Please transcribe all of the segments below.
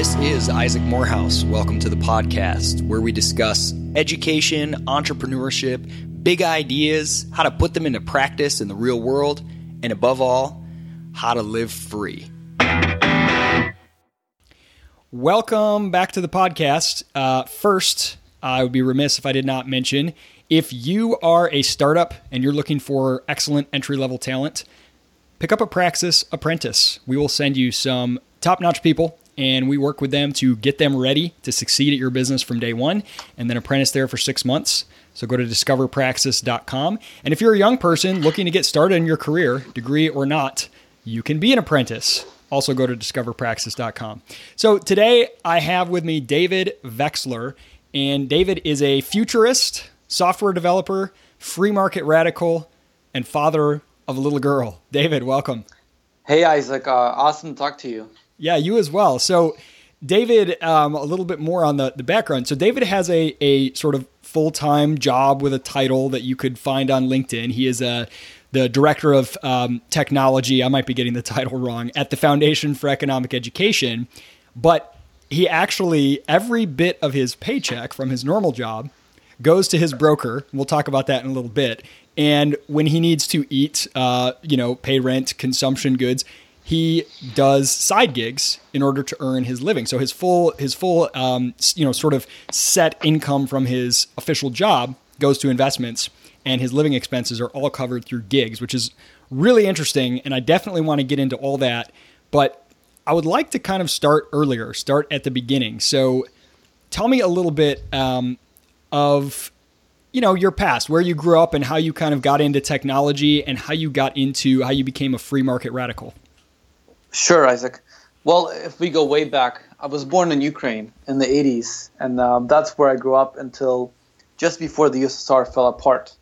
This is Isaac Morehouse. Welcome to the podcast, where we discuss education, entrepreneurship, big ideas, how to put them into practice in the real world, and above all, how to live free. Welcome back to the podcast. First, I would be remiss if I did not mention, if you are a startup and you're looking for excellent entry-level talent, pick up a Praxis Apprentice. We will send you some top-notch people, and we work with them to get them ready to succeed at your business from day one, and then apprentice there for 6 months. So go to discoverpraxis.com. And if you're a young person looking to get started in your career, degree or not, you can be an apprentice. Also go to discoverpraxis.com. So today I have with me David Veksler, and David is a futurist, software developer, free market radical, and father of a little girl. David, welcome. Hey, Isaac. Awesome to talk to you. Yeah, you as well. So David, a little bit more on the background. So David has a sort of full-time job with a title that you could find on LinkedIn. He is the director of technology, I might be getting the title wrong, at the Foundation for Economic Education. But he actually, every bit of his paycheck from his normal job goes to his broker. We'll talk about that in a little bit. And when he needs to eat, pay rent, consumption goods, he does side gigs in order to earn his living. So his full, sort of set income from his official job goes to investments, and his living expenses are all covered through gigs, which is really interesting. And I definitely want to get into all that, but I would like to kind of start at the beginning. So tell me a little bit of, your past, where you grew up and how you kind of got into technology and how you became a free market radical. Sure, Isaac. Well, if we go way back, I was born in Ukraine in the 80s, and that's where I grew up until just before the USSR fell apart,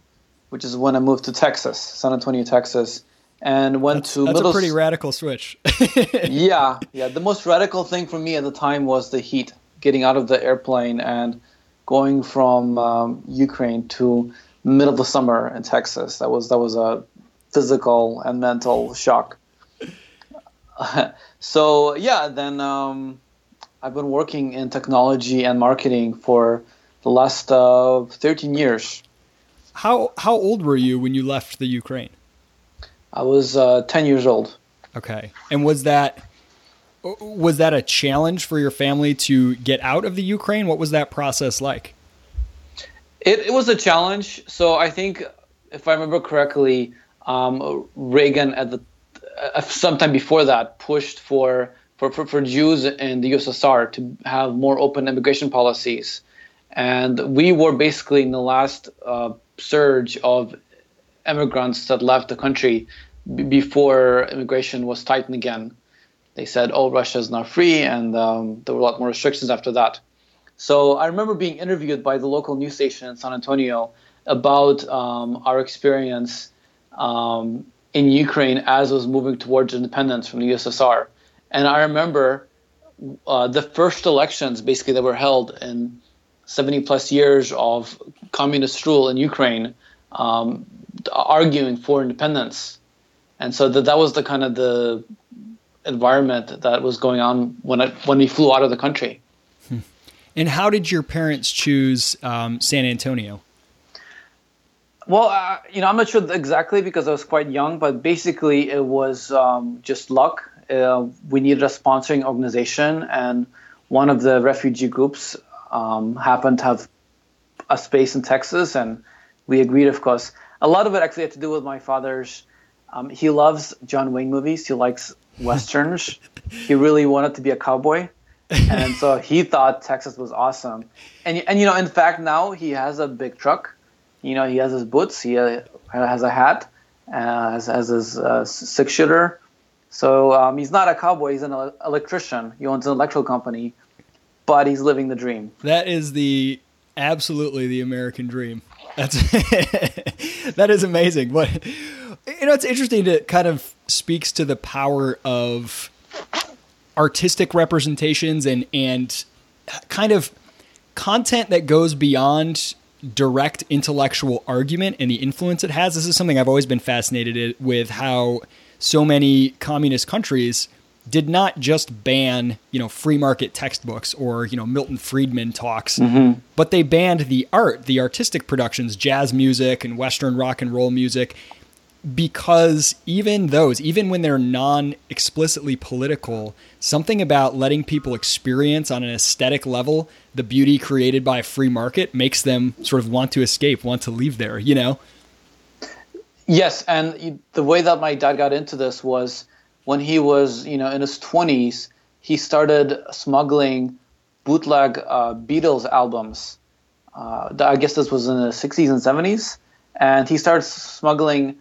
which is when I moved to Texas, San Antonio, Texas, and that's a pretty radical switch. Yeah. The most radical thing for me at the time was the heat, getting out of the airplane and going from Ukraine to middle of the summer in Texas. That was a physical and mental shock. So yeah, then I've been working in technology and marketing for the last 13 years. How old were you when you left the Ukraine? I was 10 years old. Okay, and was that a challenge for your family to get out of the Ukraine? What was that process like? It was a challenge. So I think, if I remember correctly, Reagan at the sometime before that pushed for Jews in the USSR to have more open immigration policies. And we were basically in the last surge of immigrants that left the country before immigration was tightened again. They said, Russia is not free, and there were a lot more restrictions after that. So I remember being interviewed by the local news station in San Antonio about our experience in Ukraine as it was moving towards independence from the USSR. And I remember the first elections basically that were held in 70 plus years of communist rule in Ukraine, arguing for independence. And so that was the kind of the environment that was going on when we flew out of the country. And how did your parents choose San Antonio? Well, I'm not sure exactly because I was quite young, but basically it was just luck. We needed a sponsoring organization, and one of the refugee groups happened to have a space in Texas, and we agreed, of course. A lot of it actually had to do with my father's. He loves John Wayne movies. He likes Westerns. He really wanted to be a cowboy. And so he thought Texas was awesome. And in fact, now he has a big truck. He has his boots, he has a hat, has his six-shooter. So he's not a cowboy, he's an electrician. He owns an electrical company, but he's living the dream. That is absolutely the American dream. That is amazing. But, it's interesting to kind of speaks to the power of artistic representations and kind of content that goes beyond direct intellectual argument and the influence it has. This is something I've always been fascinated with, how so many communist countries did not just ban, free market textbooks or, Milton Friedman talks, mm-hmm. but they banned the art, the artistic productions, jazz music and Western rock and roll music, because even those, even when they're non-explicitly political, something about letting people experience on an aesthetic level the beauty created by a free market makes them sort of want to escape, want to leave there, Yes, and the way that my dad got into this was when he was, in his 20s, he started smuggling bootleg Beatles albums. I guess this was in the 60s and 70s. And he started smuggling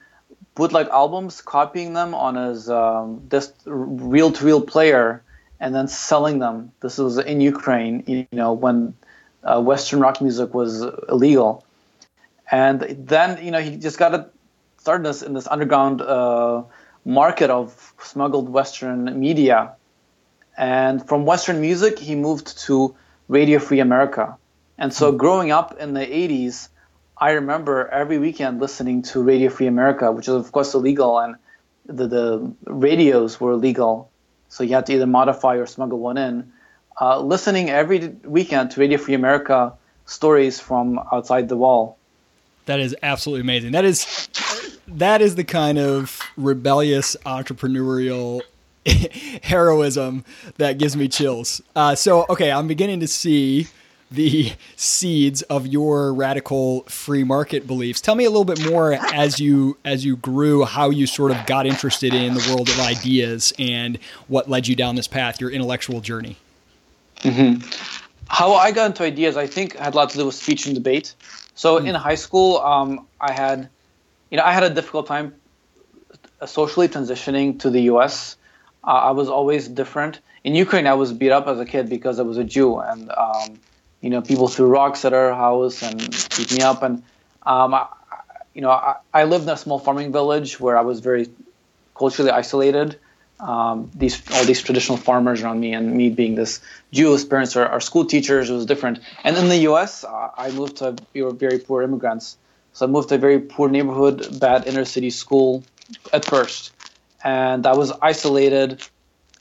bootleg albums, copying them on his this reel-to-reel player, and then selling them. This was in Ukraine, when Western rock music was illegal. And then, he just got a started this in this underground market of smuggled Western media, and from Western music he moved to Radio Free America. And so growing up in the 80s, I remember every weekend listening to Radio Free America, which is of course illegal, and the radios were illegal, so you had to either modify or smuggle one in. Listening every weekend to Radio Free America stories from outside the wall. That is absolutely amazing. That is the kind of rebellious entrepreneurial heroism that gives me chills. Okay, I'm beginning to see the seeds of your radical free market beliefs. Tell me a little bit more as you grew, how you sort of got interested in the world of ideas and what led you down this path, your intellectual journey. Mm-hmm. How I got into ideas, I think, had a lot to do with speech and debate. So in high school, I had a difficult time socially transitioning to the U.S. I was always different. In Ukraine, I was beat up as a kid because I was a Jew, and people threw rocks at our house and beat me up. And I lived in a small farming village where I was very culturally isolated. All these traditional farmers around me, and me being this Jew, his parents are school teachers. It was different. And in the U.S., I moved to very poor immigrants. So I moved to a very poor neighborhood, bad inner city school at first. And I was isolated.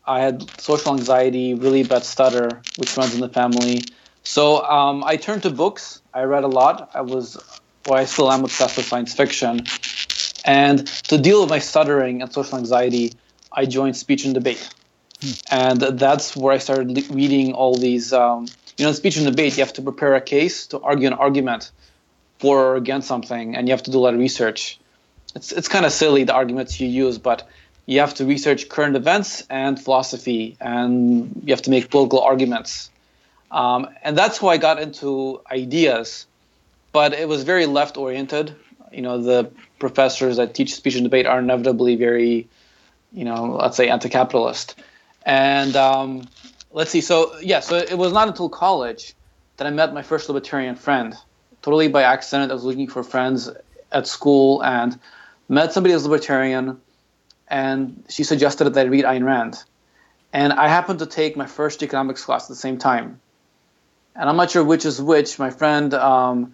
I had social anxiety, really bad stutter, which runs in the family. So I turned to books. I read a lot. I still am obsessed with science fiction. And to deal with my stuttering and social anxiety, I joined speech and debate. And that's where I started reading all these, in speech and debate, you have to prepare a case to argue an argument for or against something, and you have to do a lot of research. It's kind of silly, the arguments you use, but you have to research current events and philosophy, and you have to make political arguments. And that's how I got into ideas, but it was very left-oriented. The professors that teach speech and debate are inevitably very, let's say, anti-capitalist. And so it was not until college that I met my first libertarian friend. Totally by accident, I was looking for friends at school and met somebody who was libertarian, and she suggested that I read Ayn Rand. And I happened to take my first economics class at the same time. And I'm not sure which is which. My friend, the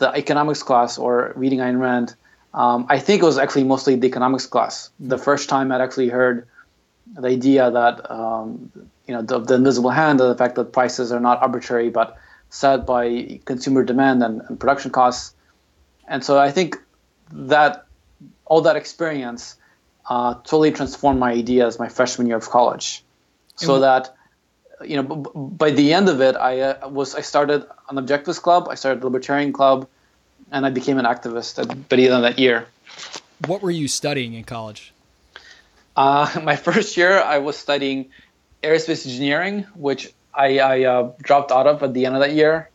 economics class or reading Ayn Rand, I think it was actually mostly the economics class. The first time I'd actually heard the idea that, the invisible hand, the fact that prices are not arbitrary, but set by consumer demand and production costs. And so I think that all that experience totally transformed my ideas my freshman year of college. So that, by the end of it, I started an objectivist club, I started a libertarian club, and I became an activist at the end of that year. What were you studying in college? My first year, I was studying aerospace engineering, which I dropped out of at the end of that year,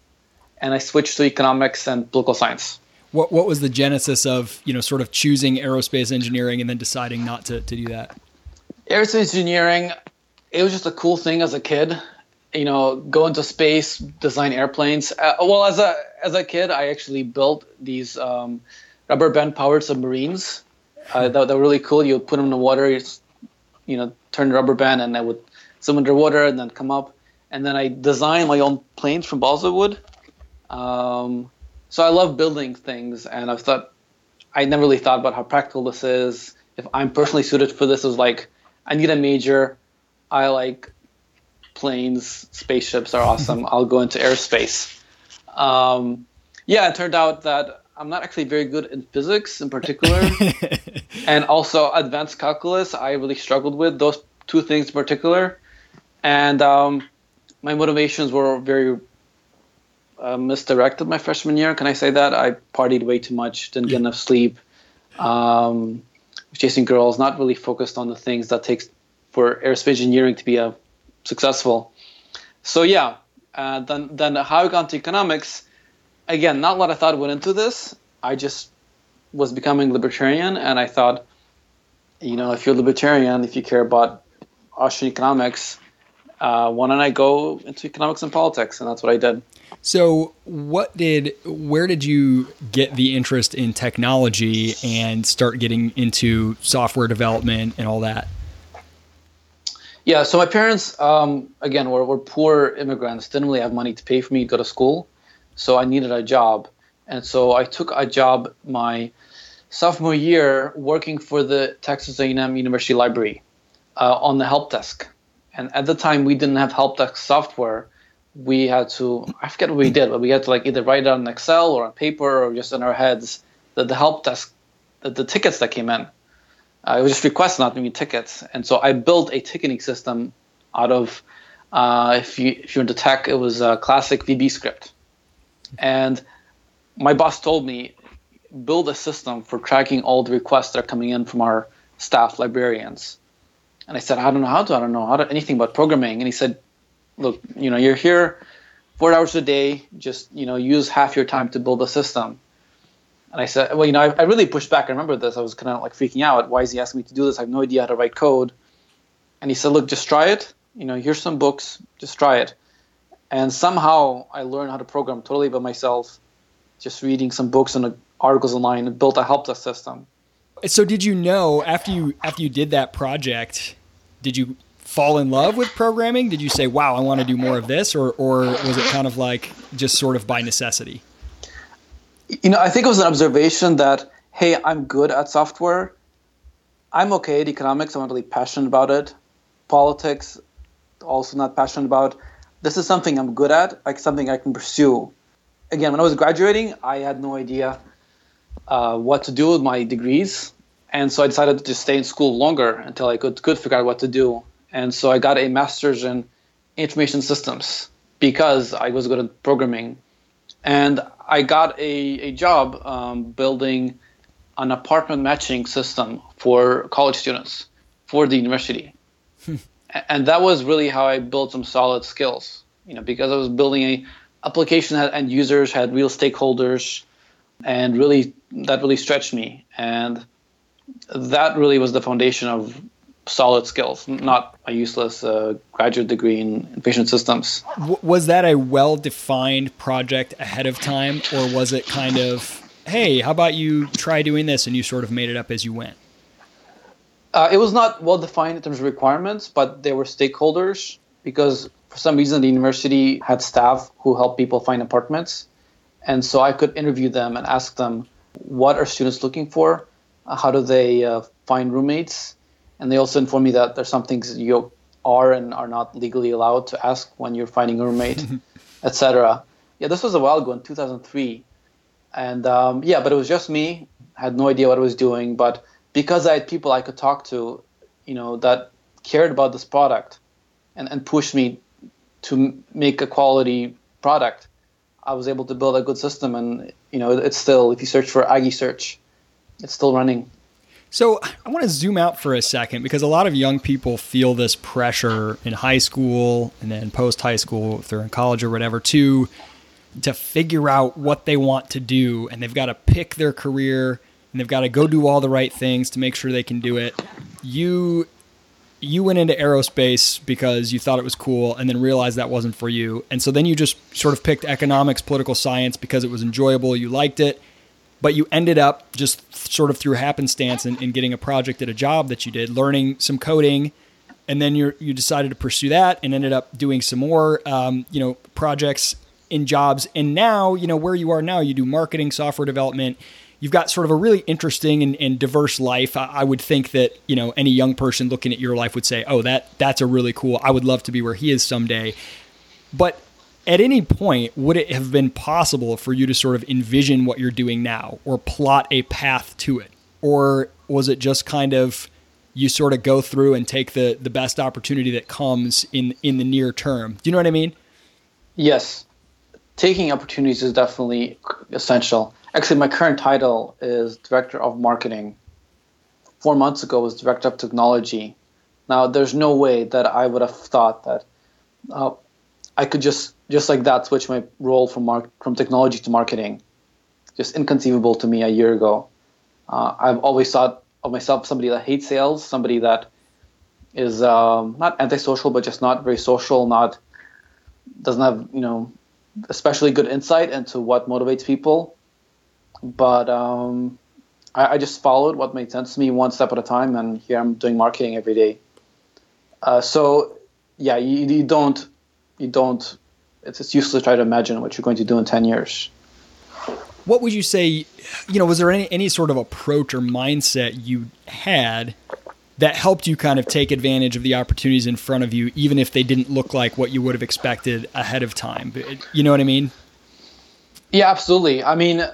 and I switched to economics and political science. What was the genesis of sort of choosing aerospace engineering and then deciding not to do that? Aerospace engineering, it was just a cool thing as a kid, go into space, design airplanes. As a kid, I actually built these rubber band powered submarines that were really cool. You would put them in the water, turn the rubber band, and they would swim underwater and then come up. And then I designed my own planes from balsa wood. So I love building things, and I never really thought about how practical this is. If I'm personally suited for this, it was like, I need a major. I like planes, spaceships are awesome. I'll go into aerospace. Yeah, it turned out that I'm not actually very good in physics in particular. And also advanced calculus, I really struggled with those two things in particular. And my motivations were very misdirected my freshman year. Can I say that? I partied way too much, didn't get enough sleep. Chasing girls, not really focused on the things that takes for aerospace engineering to be successful. So yeah, then how I got into economics, again, not a lot of thought went into this. I just was becoming libertarian, and I thought, you know, if you're libertarian, if you care about Austrian economics, why don't I go into economics and politics? And that's what I did. So where did you get the interest in technology and start getting into software development and all that? Yeah, so my parents, again, were poor immigrants, didn't really have money to pay for me to go to school. So I needed a job. And so I took a job my sophomore year working for the Texas A&M University library on the help desk. And at the time, we didn't have help desk software. We had to, I forget what we did, but we had to like either write it on Excel or on paper or just in our heads the help desk, the tickets that came in. It was just requests, not many tickets. And so I built a ticketing system out of, if you're into tech, it was a classic VB script. And my boss told me, build a system for tracking all the requests that are coming in from our staff librarians. And I said, I don't know how to anything about programming. And he said, look, you know, you're here 4 hours a day, just, you know, use half your time to build a system. And I said, well, you know, I really pushed back. I remember this. I was kind of like freaking out. Why is he asking me to do this? I have no idea how to write code. And he said, look, just try it. You know, here's some books. Just try it. And somehow I learned how to program totally by myself, just reading some books and articles online, and built a help desk system. So did you know after you did that project, did you fall in love with programming? Did you say, wow, I want to do more of this? Or was it kind of like just sort of by necessity? You know, I think it was an observation that, hey, I'm good at software. I'm okay at economics. I'm not really passionate about it. Politics, also not passionate about. This is something I'm good at, like something I can pursue. Again, when I was graduating, I had no idea what to do with my degrees. And so I decided to just stay in school longer until I could figure out what to do. And so I got a master's in information systems because I was good at programming. And I got a job building an apartment matching system for college students for the university. And that was really how I built some solid skills, you know, because I was building an application that end users had real stakeholders, and really that really stretched me. And that really was the foundation of solid skills, not a useless graduate degree in information systems. Was that a well-defined project ahead of time, or was it kind of, hey, how about you try doing this, and you sort of made it up as you went? It was not well-defined in terms of requirements, but there were stakeholders, because for some reason the university had staff who helped people find apartments. And so I could interview them and ask them, what are students looking for? How do they find roommates? And they also informed me that there's some things you are and are not legally allowed to ask when you're finding a roommate, etc. Yeah, this was a while ago in 2003. And but it was just me. I had no idea what I was doing. But because I had people I could talk to, you know, that cared about this product and pushed me to make a quality product, I was able to build a good system. And, you know, it's still, if you search for Aggie Search, it's still running. So I want to zoom out for a second, because a lot of young people feel this pressure in high school and then post-high school, if they're in college or whatever, to figure out what they want to do. And they've got to pick their career, and they've got to go do all the right things to make sure they can do it. You went into aerospace because you thought it was cool and then realized that wasn't for you. And so then you just sort of picked economics, political science, because it was enjoyable, you liked it. But you ended up just sort of through happenstance in getting a project at a job that you did, learning some coding, and then you decided to pursue that and ended up doing some more, projects in jobs. And now, you know, where you are now, you do marketing, software development, you've got sort of a really interesting and diverse life. I would think that, you know, any young person looking at your life would say, oh, that's a really cool, I would love to be where he is someday. But at any point, would it have been possible for you to sort of envision what you're doing now or plot a path to it? Or was it just kind of, you sort of go through and take the best opportunity that comes in the near term? Do you know what I mean? Yes. Taking opportunities is definitely essential. Actually, my current title is Director of Marketing. 4 months ago was Director of Technology. Now, there's no way that I would have thought that I could just like that switch my role from technology to marketing. Just inconceivable to me a year ago. I've always thought of myself somebody that hates sales, somebody that is not antisocial, but just not very social, doesn't have, you know, especially good insight into what motivates people. But I just followed what made sense to me one step at a time, and here I'm doing marketing every day. So yeah, you don't. It's useless to try to imagine what you're going to do in 10 years. What would you say, you know, was there any sort of approach or mindset you had that helped you kind of take advantage of the opportunities in front of you, even if they didn't look like what you would have expected ahead of time? You know what I mean? Yeah, absolutely. I mean,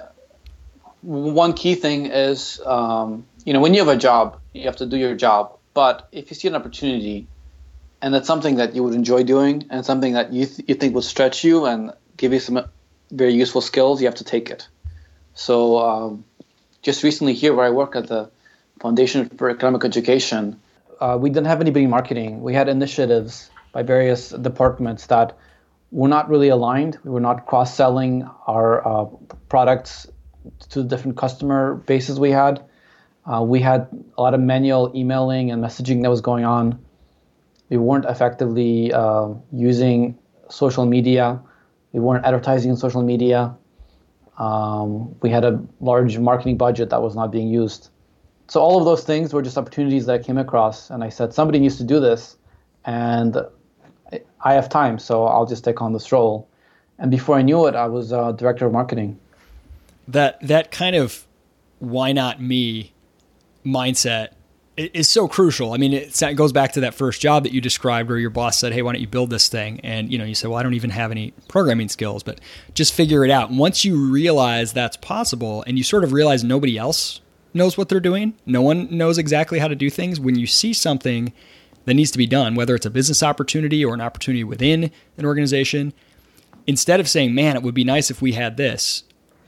one key thing is, you know, when you have a job, you have to do your job. But if you see an opportunity and it's something that you would enjoy doing and something that you think would stretch you and give you some very useful skills, you have to take it. So just recently here where I work at the Foundation for Economic Education, we didn't have anybody in marketing. We had initiatives by various departments that were not really aligned. We were not cross-selling our products to the different customer bases we had. We had a lot of manual emailing and messaging that was going on. We weren't effectively using social media. We weren't advertising in social media. We had a large marketing budget that was not being used. So all of those things were just opportunities that I came across, and I said, somebody needs to do this, and I have time, so I'll just take on this role. And before I knew it, I was Director of Marketing. That kind of why not me mindset is so crucial. I mean, it goes back to that first job that you described where your boss said, hey, why don't you build this thing? And, you know, you said, well, I don't even have any programming skills, but just figure it out. And once you realize that's possible and you sort of realize nobody else knows what they're doing, no one knows exactly how to do things, when you see something that needs to be done, whether it's a business opportunity or an opportunity within an organization, instead of saying, man, it would be nice if we had this,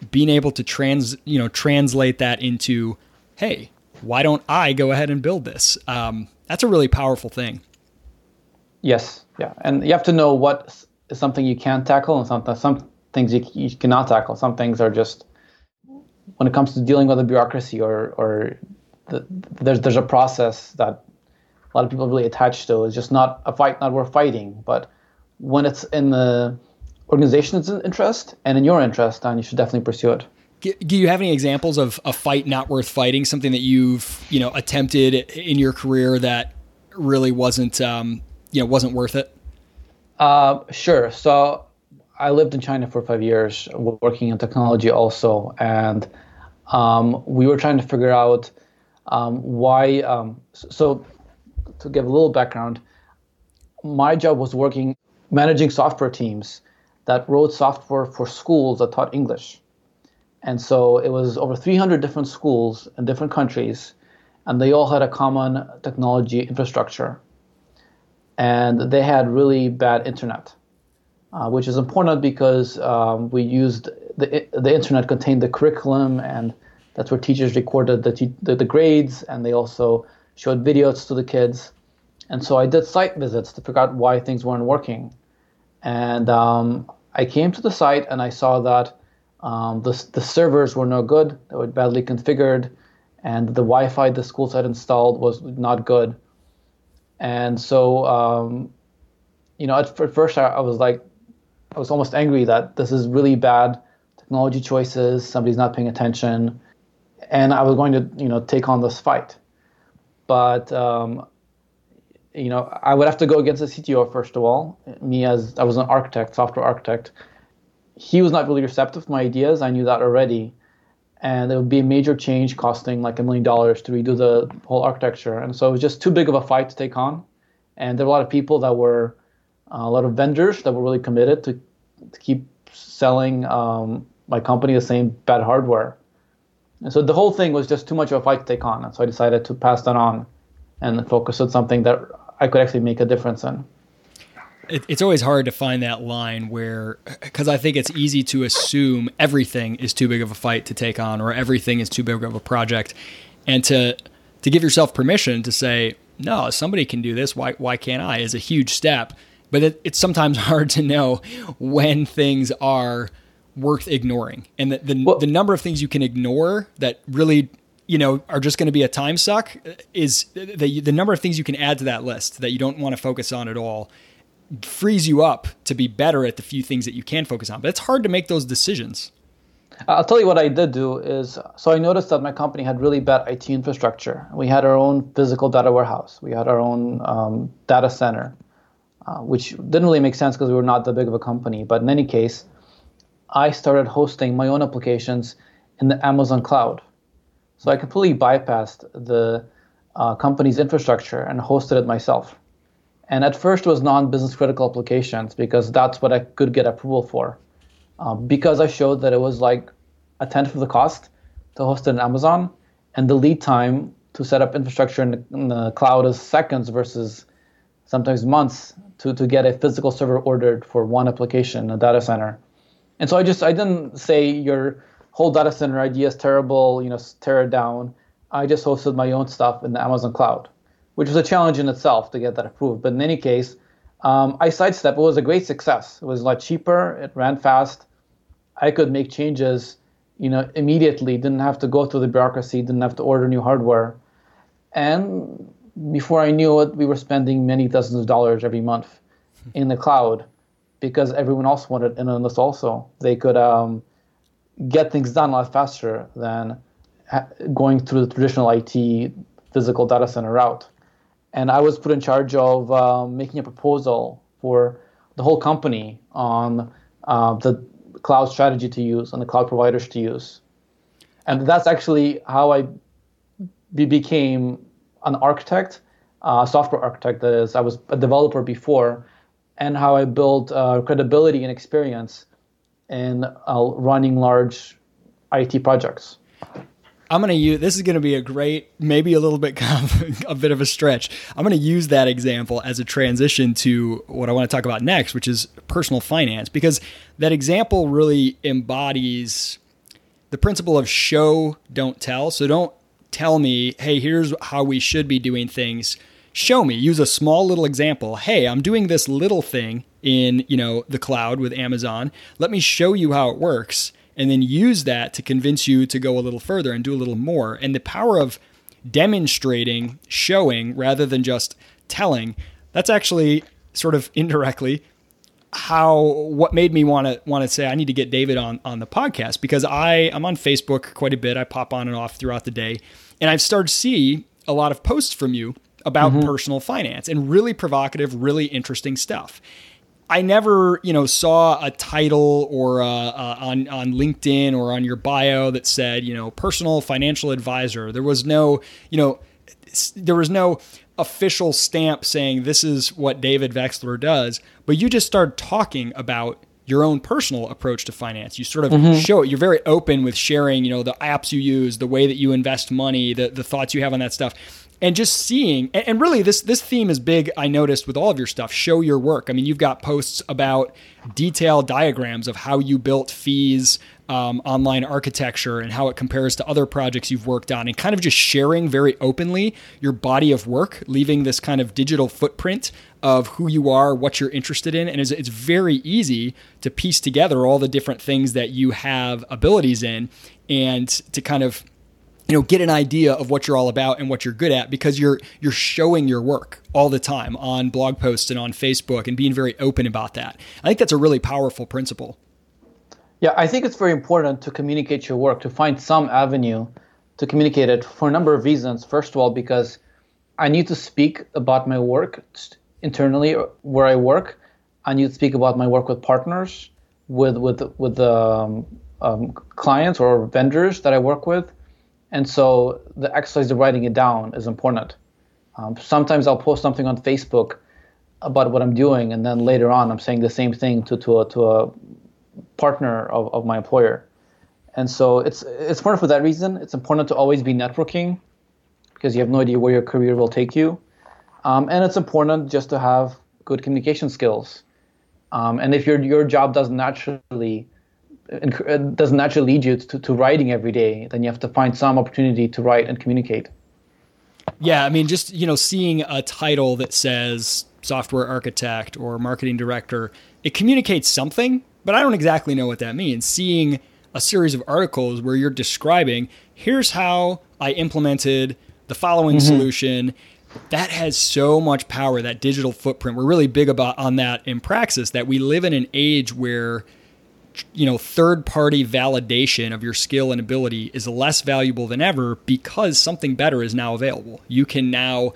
being able to translate that into, hey, why don't I go ahead and build this? That's a really powerful thing. Yes. Yeah. And you have to know what is something you can tackle and some things you cannot tackle. Some things are just, when it comes to dealing with the bureaucracy there's a process that a lot of people are really attached to. It's just not a fight, not worth fighting. But when it's in the organization's interest and in your interest, then you should definitely pursue it. Do you have any examples of a fight not worth fighting, something that you've, you know, attempted in your career that really wasn't, you know, wasn't worth it? Sure. So I lived in China for 5 years working in technology also. And we were trying to figure out why. So to give a little background, my job was managing software teams that wrote software for schools that taught English. And so it was over 300 different schools in different countries, and they all had a common technology infrastructure. And they had really bad internet, which is important because we used the internet contained the curriculum, and that's where teachers recorded the grades, and they also showed videos to the kids. And so I did site visits to figure out why things weren't working. And I came to the site and I saw that the servers were no good, they were badly configured, and the Wi-Fi the schools had installed was not good. And so, you know, at first I was like, I was almost angry that this is really bad technology choices, somebody's not paying attention, and I was going to, you know, take on this fight. But, you know, I would have to go against the CTO first of all, me as I was an architect, software architect. He was not really receptive to my ideas. I knew that already. and it would be a major change costing like $1 million to redo the whole architecture. And so it was just too big of a fight to take on. And there were a lot of people that were, a lot of vendors that were really committed to keep selling my company the same bad hardware. And so the whole thing was just too much of a fight to take on. And so I decided to pass that on and focus on something that I could actually make a difference in. It's always hard to find that line where, because I think it's easy to assume everything is too big of a fight to take on, or everything is too big of a project, and to give yourself permission to say, no, somebody can do this. Why can't I? Is a huge step, but it's sometimes hard to know when things are worth ignoring, and the number of things you can ignore that really, you know, are just going to be a time suck is the number of things you can add to that list that you don't want to focus on at all. Frees you up to be better at the few things that you can focus on, but it's hard to make those decisions. I'll tell you what I did do is, so I noticed that my company had really bad IT infrastructure. We had our own physical data warehouse. We had our own data center, which didn't really make sense because we were not that big of a company. But in any case, I started hosting my own applications in the Amazon cloud. So I completely bypassed the company's infrastructure and hosted it myself. And at first it was non-business critical applications because that's what I could get approval for. Because I showed that it was like a tenth of the cost to host it in Amazon, and the lead time to set up infrastructure in the cloud is seconds versus sometimes months to get a physical server ordered for one application, a data center. And so I didn't say your whole data center idea is terrible, you know, tear it down. I just hosted my own stuff in the Amazon cloud, which was a challenge in itself to get that approved. But in any case, I sidestepped. It was a great success. It was a lot cheaper. It ran fast. I could make changes, you know, immediately. Didn't have to go through the bureaucracy. Didn't have to order new hardware. And before I knew it, we were spending many thousands of dollars every month in the cloud because everyone else wanted it on this also. They could get things done a lot faster than going through the traditional IT physical data center route. And I was put in charge of making a proposal for the whole company on the cloud strategy to use and the cloud providers to use. And that's actually how I became an architect, a software architect, that is. I was a developer before, and how I built credibility and experience in running large IT projects. I'm going to use, this is going to be a great, maybe a little bit, a bit of a stretch. I'm going to use that example as a transition to what I want to talk about next, which is personal finance, because that example really embodies the principle of show, don't tell. So don't tell me, hey, here's how we should be doing things. Show me, use a small little example. Hey, I'm doing this little thing in, you know, the cloud with Amazon. Let me show you how it works. And then use that to convince you to go a little further and do a little more. And the power of demonstrating, showing, rather than just telling, that's actually sort of indirectly what made me want to say, I need to get David on the podcast, because I'm on Facebook quite a bit. I pop on and off throughout the day. And I've started to see a lot of posts from you about personal finance, and really provocative, really interesting stuff. I never, you know, saw a title or on LinkedIn or on your bio that said, you know, personal financial advisor. There was no, you know, official stamp saying this is what David Veksler does. But you just started talking about your own personal approach to finance. You sort of show it. You're very open with sharing, you know, the apps you use, the way that you invest money, the thoughts you have on that stuff. And just seeing, and really this theme is big, I noticed, with all of your stuff, show your work. I mean, you've got posts about detailed diagrams of how you built fees, online architecture, and how it compares to other projects you've worked on, and kind of just sharing very openly your body of work, leaving this kind of digital footprint of who you are, what you're interested in. And it's very easy to piece together all the different things that you have abilities in, and to kind of, you know, get an idea of what you're all about and what you're good at, because you're showing your work all the time on blog posts and on Facebook, and being very open about that. I think that's a really powerful principle. Yeah, I think it's very important to communicate your work, to find some avenue to communicate it, for a number of reasons. First of all, because I need to speak about my work internally where I work. I need to speak about my work with partners, with clients or vendors that I work with. And so the exercise of writing it down is important. Sometimes I'll post something on Facebook about what I'm doing, and then later on I'm saying the same thing to a partner of my employer. And so it's important for that reason. It's important to always be networking because you have no idea where your career will take you. And it's important just to have good communication skills. And if your job doesn't naturally lead you to writing every day, then you have to find some opportunity to write and communicate. Yeah, I mean, just seeing a title that says software architect or marketing director, it communicates something, but I don't exactly know what that means. Seeing a series of articles where you're describing, here's how I implemented the following solution, that has so much power, that digital footprint. We're really big on that in Praxis, that we live in an age where third-party validation of your skill and ability is less valuable than ever because something better is now available. You can now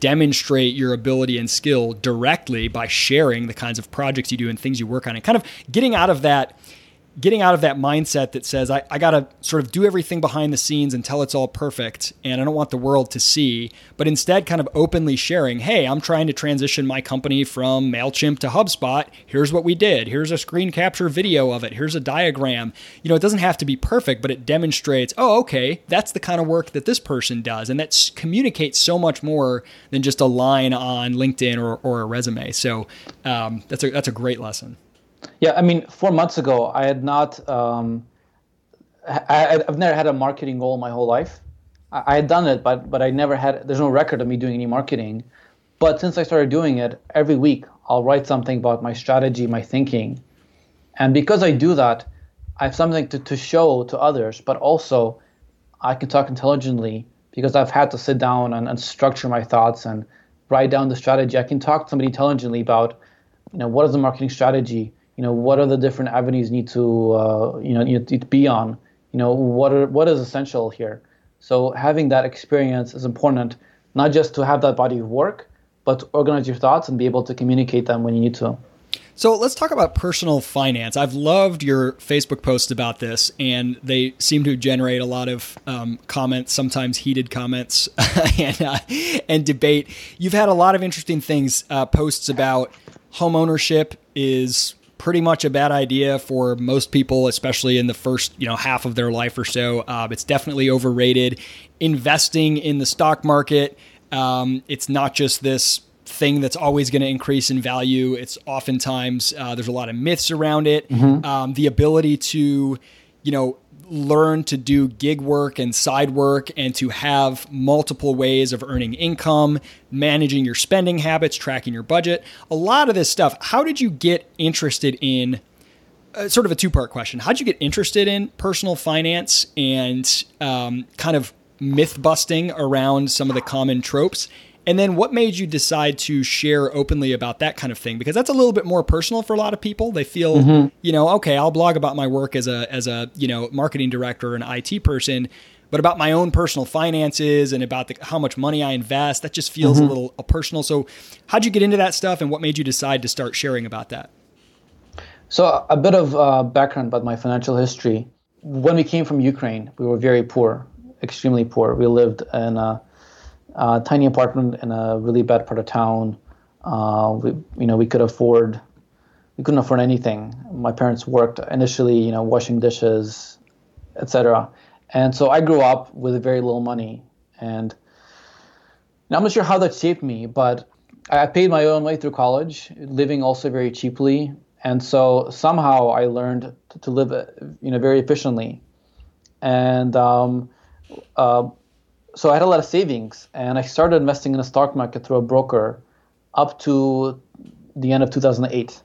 demonstrate your ability and skill directly by sharing the kinds of projects you do and things you work on, and kind of getting out of that mindset that says, I got to sort of do everything behind the scenes until it's all perfect and I don't want the world to see, but instead kind of openly sharing, hey, I'm trying to transition my company from MailChimp to HubSpot. Here's what we did. Here's a screen capture video of it. Here's a diagram. It doesn't have to be perfect, but it demonstrates, oh, okay, that's the kind of work that this person does. And that communicates so much more than just a line on LinkedIn or a resume. So that's a great lesson. Yeah, I mean, 4 months ago, I had not. I've never had a marketing goal my whole life. I had done it, but I never had. There's no record of me doing any marketing. But since I started doing it, every week I'll write something about my strategy, my thinking, and because I do that, I have something to show to others. But also, I can talk intelligently because I've had to sit down and structure my thoughts and write down the strategy. I can talk to somebody intelligently about, what is the marketing strategy. What are the different avenues need to be on? What is essential here? So having that experience is important, not just to have that body of work, but to organize your thoughts and be able to communicate them when you need to. So let's talk about personal finance. I've loved your Facebook posts about this, and they seem to generate a lot of comments, sometimes heated comments and debate. You've had a lot of interesting things, posts about home ownership is pretty much a bad idea for most people, especially in the first, half of their life or so. It's definitely overrated. Investing in the stock market, it's not just this thing that's always going to increase in value. It's oftentimes there's a lot of myths around it. The ability to, learn to do gig work and side work and to have multiple ways of earning income, managing your spending habits, tracking your budget, a lot of this stuff. How did you get interested in sort of a two-part question? How did you get interested in personal finance and kind of myth busting around some of the common tropes? And then what made you decide to share openly about that kind of thing? Because that's a little bit more personal for a lot of people. They feel, okay, I'll blog about my work as a marketing director or an IT person, but about my own personal finances and about how much money I invest, that just feels a little personal. So how'd you get into that stuff and what made you decide to start sharing about that? So a bit of background about my financial history. When we came from Ukraine, we were very poor, extremely poor. We lived in a tiny apartment in a really bad part of town. We couldn't afford anything. My parents worked initially, washing dishes, etc. And so I grew up with very little money. And now I'm not sure how that shaped me, but I paid my own way through college, living also very cheaply. And so somehow I learned to live, very efficiently. And so I had a lot of savings, and I started investing in the stock market through a broker up to the end of 2008,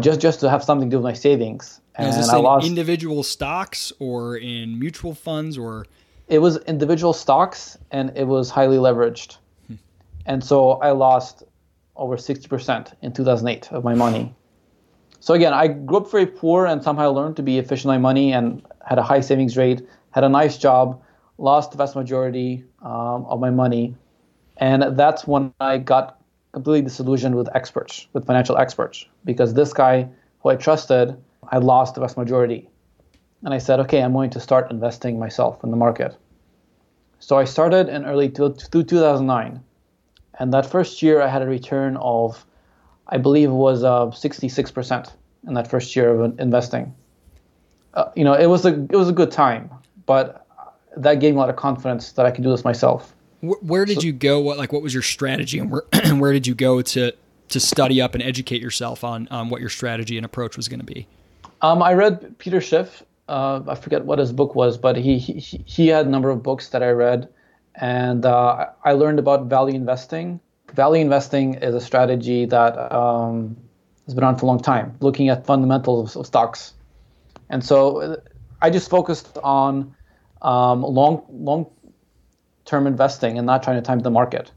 just to have something to do with my savings. And is this in individual stocks or in mutual funds? Or it was individual stocks, and it was highly leveraged. And so I lost over 60% in 2008 of my money. So again, I grew up very poor and somehow learned to be efficient with my money and had a high savings rate, had a nice job, lost the vast majority of my money. And that's when I got completely disillusioned with financial experts, because this guy who I trusted had lost the vast majority. and I said, okay, I'm going to start investing myself in the market. So I started in early 2009, and that first year I had a return of, I believe it was 66% in that first year of investing. It was a good time, but that gave me a lot of confidence that I could do this myself. Where did you go? What was your strategy, and where did you go to study up and educate yourself on what your strategy and approach was going to be? I read Peter Schiff. I forget what his book was, but he had a number of books that I read, and I learned about value investing. Value investing is a strategy that has been on for a long time, looking at fundamentals of stocks. And so I just focused on long-term investing and not trying to time the market.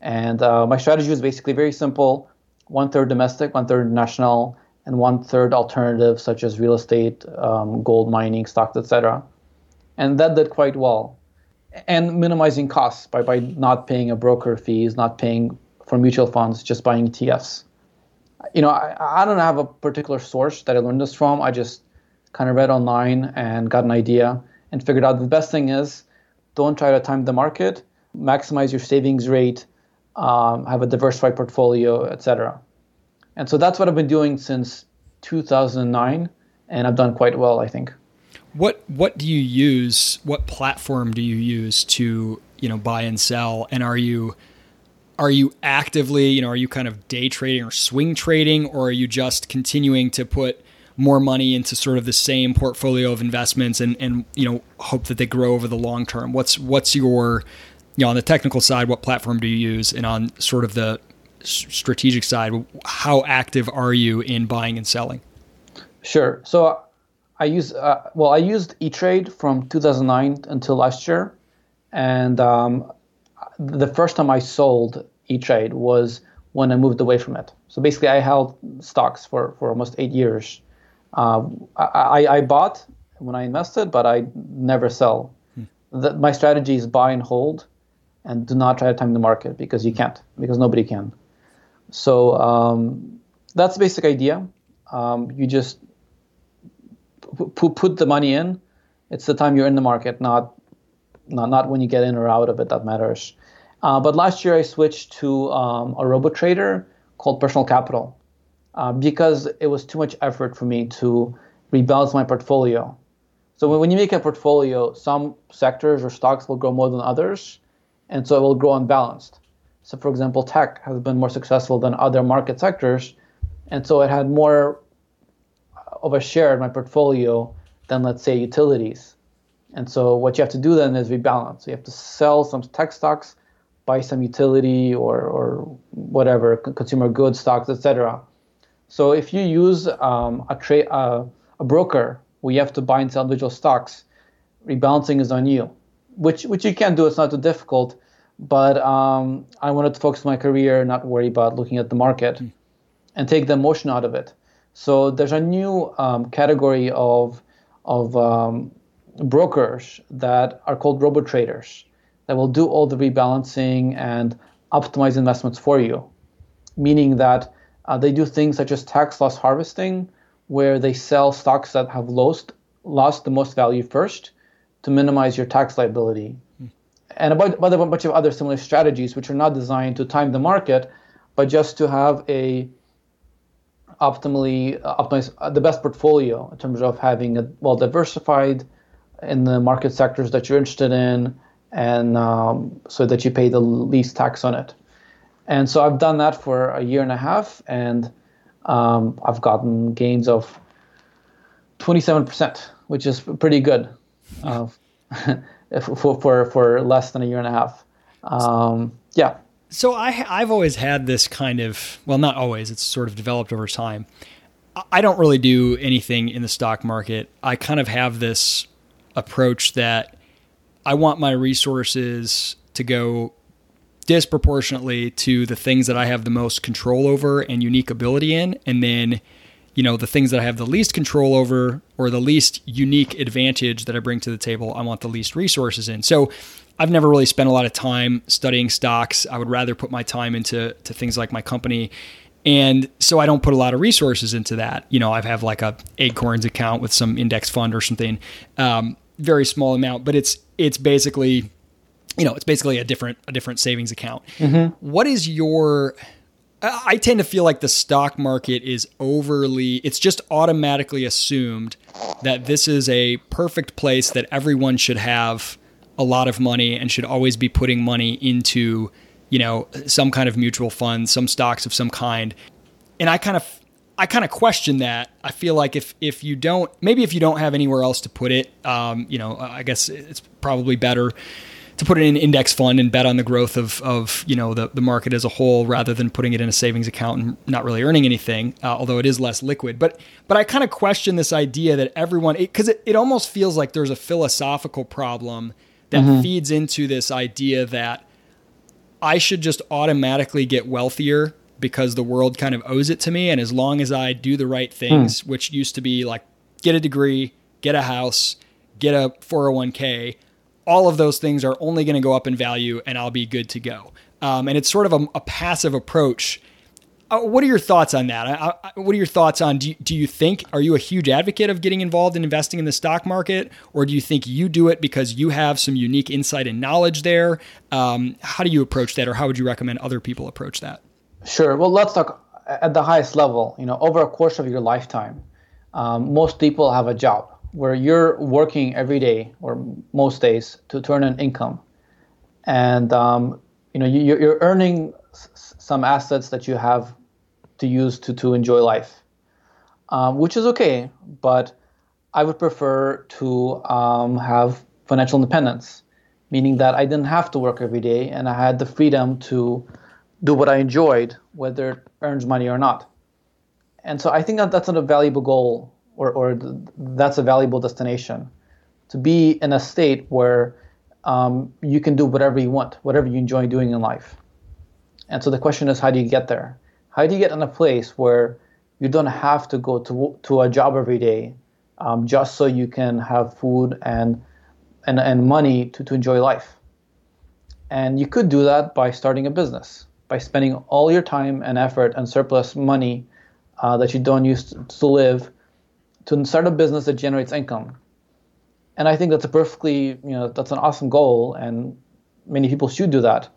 And my strategy was basically very simple: 1/3 domestic, 1/3 international, and 1/3 alternative, such as real estate, gold mining, stocks, etc. And that did quite well. And minimizing costs by not paying a broker fees, not paying for mutual funds, just buying ETFs. I don't have a particular source that I learned this from. I just kind of read online and got an idea and figured out the best thing is don't try to time the market, maximize your savings rate, have a diversified portfolio, etc. And so that's what I've been doing since 2009, and I've done quite well, I think. What do you use? What platform do you use to buy and sell? And are you actively are you kind of day trading or swing trading, or are you just continuing to put more money into sort of the same portfolio of investments and hope that they grow over the long term? What's your on the technical side, what platform do you use? And on sort of the strategic side, how active are you in buying and selling? Sure. So I used E*TRADE from 2009 until last year. And the first time I sold E*TRADE was when I moved away from it. So basically I held stocks for almost 8 years. I bought when I invested, but I never sell. My strategy is buy and hold, and do not try to time the market because you can't, because nobody can. So that's the basic idea. You just put the money in. It's the time you're in the market, not when you get in or out of it that matters. But last year I switched to a robo trader called Personal Capital. Because it was too much effort for me to rebalance my portfolio. So when you make a portfolio, some sectors or stocks will grow more than others, and so it will grow unbalanced. So for example, tech has been more successful than other market sectors, and so it had more of a share in my portfolio than, let's say, utilities. And so what you have to do then is rebalance. So you have to sell some tech stocks, buy some utility or whatever, consumer goods stocks, etc. So if you use a broker where you have to buy and sell individual stocks, rebalancing is on you, which you can do. It's not too difficult, but I wanted to focus on my career, not worry about looking at the market and take the emotion out of it. So there's a new category of brokers that are called robo-traders that will do all the rebalancing and optimize investments for you, meaning that they do things such as tax loss harvesting, where they sell stocks that have lost the most value first to minimize your tax liability. And a bunch of other similar strategies, which are not designed to time the market, but just to have a optimize the best portfolio in terms of having a well-diversified in the market sectors that you're interested in, and so that you pay the least tax on it. And so I've done that for a year and a half, and I've gotten gains of 27%, which is pretty good for less than a year and a half. Yeah. So I've always had this kind of, well, not always, it's sort of developed over time. I don't really do anything in the stock market. I kind of have this approach that I want my resources to go disproportionately to the things that I have the most control over and unique ability in. And then, the things that I have the least control over or the least unique advantage that I bring to the table, I want the least resources in. So I've never really spent a lot of time studying stocks. I would rather put my time into things like my company And so I don't put a lot of resources into that. You know, I have like a Acorns account with some index fund or something, very small amount, but it's basically, you know, it's basically a different savings account. Mm-hmm. What is your, I tend to feel like the stock market is overly, it's just automatically assumed that this is a perfect place that everyone should have a lot of money and should always be putting money into, you know, some kind of mutual fund, some stocks of some kind. And I kind of question that. I feel like if you don't, maybe if you don't have anywhere else to put it, you know, I guess it's probably better to put it in an index fund and bet on the growth of you know, the market as a whole, rather than putting it in a savings account and not really earning anything, although it is less liquid. But I kind of question this idea that everyone, because it almost feels like there's a philosophical problem that mm-hmm. feeds into this idea that I should just automatically get wealthier because the world kind of owes it to me. And as long as I do the right things, which used to be like get a degree, get a house, get a 401k, all of those things are only going to go up in value and I'll be good to go. And it's sort of a passive approach. What are your thoughts on that? What are your thoughts on, do you think, are you a huge advocate of getting involved in investing in the stock market? Or do you think you do it because you have some unique insight and knowledge there? How do you approach that? Or how would you recommend other people approach that? Sure. Well, let's talk at the highest level, you know, over a course of your lifetime, most people have a job where you're working every day or most days to earn an income. And, you know, you're earning some assets that you have to use to enjoy life, which is okay. But I would prefer to have financial independence, meaning that I didn't have to work every day and I had the freedom to do what I enjoyed, whether it earns money or not. And so I think that that's a valuable goal. Or that's a valuable destination, to be in a state where you can do whatever you want, whatever you enjoy doing in life. And so the question is, how do you get there? How do you get in a place where you don't have to go to a job every day just so you can have food and money to enjoy life? And you could do that by starting a business, by spending all your time and effort and surplus money that you don't use to live, to start a business that generates income. And I think that's a perfectly, you know, that's an awesome goal, and many people should do that.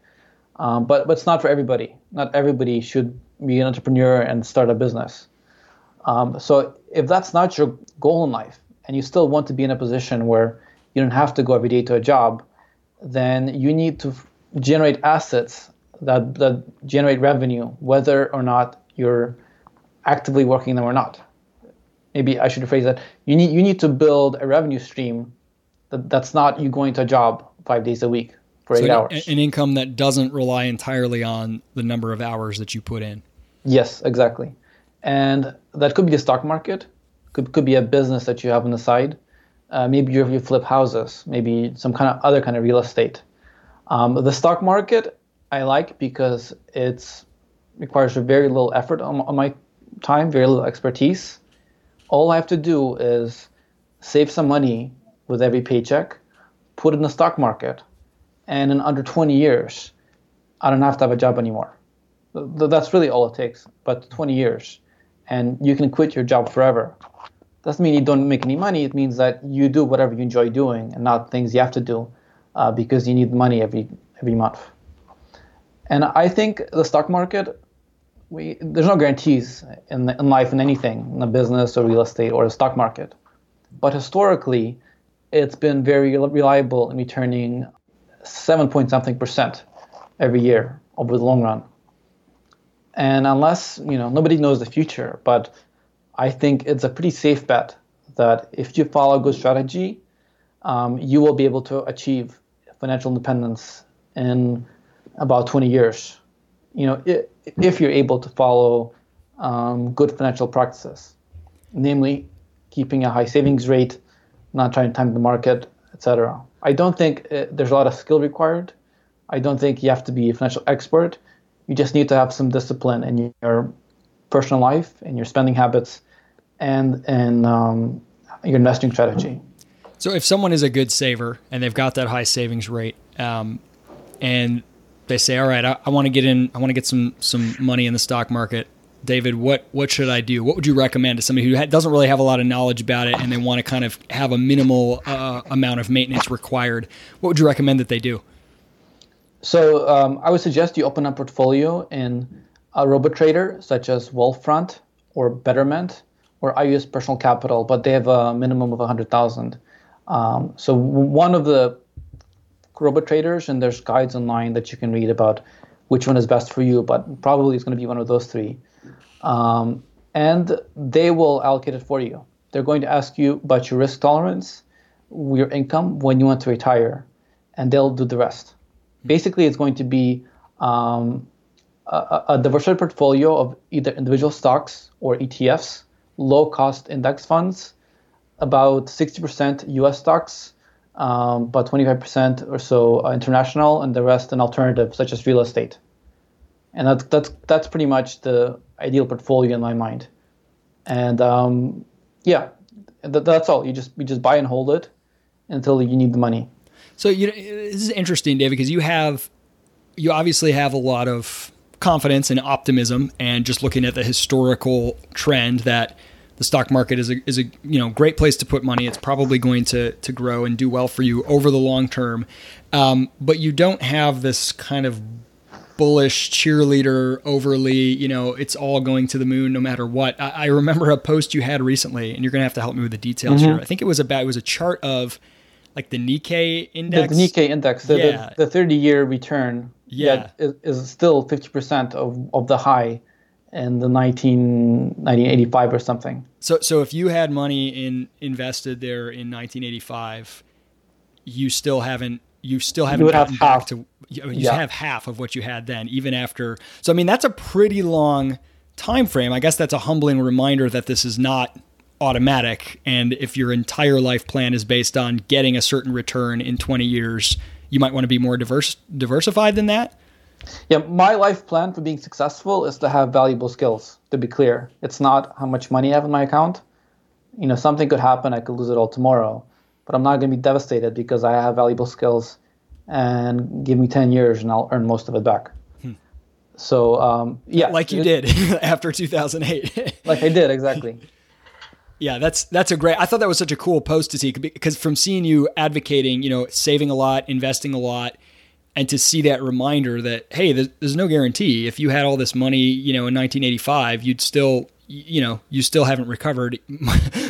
But it's not for everybody. Not everybody should be an entrepreneur and start a business. So if that's not your goal in life, and you still want to be in a position where you don't have to go every day to a job, then you need to generate assets that generate revenue, whether or not you're actively working them or not. Maybe I should rephrase that. You need to build a revenue stream that's not you going to a job 5 days a week for 8 hours. An income that doesn't rely entirely on the number of hours that you put in. Yes, exactly. And that could be the stock market. Could be a business that you have on the side. Maybe you flip houses. Maybe some kind of other kind of real estate. The stock market I like because it requires very little effort on my time, very little expertise. All I have to do is save some money with every paycheck, put it in the stock market, and in under 20 years, I don't have to have a job anymore. That's really all it takes, but 20 years. And you can quit your job forever. Doesn't mean you don't make any money. It means that you do whatever you enjoy doing and not things you have to do because you need money every month. And I think the stock market, there's no guarantees in life in anything, in a business or real estate or the stock market. But historically, it's been very reliable in returning 7% every year over the long run. And unless, you know, nobody knows the future, but I think it's a pretty safe bet that if you follow a good strategy, you will be able to achieve financial independence in about 20 years. You know, if you're able to follow good financial practices, namely keeping a high savings rate, not trying to time the market, etc. I don't think there's a lot of skill required. I don't think you have to be a financial expert. You just need to have some discipline in your personal life, in your spending habits, and in your investing strategy. So if someone is a good saver and they've got that high savings rate and they say, all right, I want to get in, I want to get some money in the stock market. David, what should I do? What would you recommend to somebody who doesn't really have a lot of knowledge about it and they want to kind of have a minimal amount of maintenance required? What would you recommend that they do? So I would suggest you open a portfolio in a RoboTrader such as Wealthfront or Betterment, or I use Personal Capital, but they have a minimum of 100,000. So one of the RoboTraders, and there's guides online that you can read about which one is best for you, but probably it's going to be one of those three. And they will allocate it for you. They're going to ask you about your risk tolerance, your income, when you want to retire, and they'll do the rest. Basically, it's going to be a diversified portfolio of either individual stocks or ETFs, low-cost index funds, about 60% U.S. stocks, about 25% or so international, and the rest an alternative such as real estate. And that's pretty much the ideal portfolio in my mind. And that's all. You just buy and hold it until you need the money. So this is interesting, David, because you obviously have a lot of confidence and optimism, and just looking at the historical trend that the stock market is a great place to put money. It's probably going to grow and do well for you over the long term. But you don't have this kind of bullish cheerleader, overly, it's all going to the moon no matter what. I remember a post you had recently, and you're going to have to help me with the details here. I think it was a chart of like the Nikkei index. The Nikkei index, the 30-year return is still 50% of the high in the 1985 or something. So if you had money invested there in 1985, you would have half. Have half of what you had then, even after. So, that's a pretty long time frame. I guess that's a humbling reminder that this is not automatic. And if your entire life plan is based on getting a certain return in 20 years, you might want to be more diversified than that. Yeah, my life plan for being successful is to have valuable skills, to be clear. It's not how much money I have in my account. Something could happen. I could lose it all tomorrow. But I'm not going to be devastated because I have valuable skills, and give me 10 years and I'll earn most of it back. So, Like you did after 2008. Like I did, exactly. Yeah, that's a great, I thought that was such a cool post to see, because from seeing you advocating, saving a lot, investing a lot, and to see that reminder that, hey, there's no guarantee. If you had all this money, in 1985, you'd still... you still haven't recovered.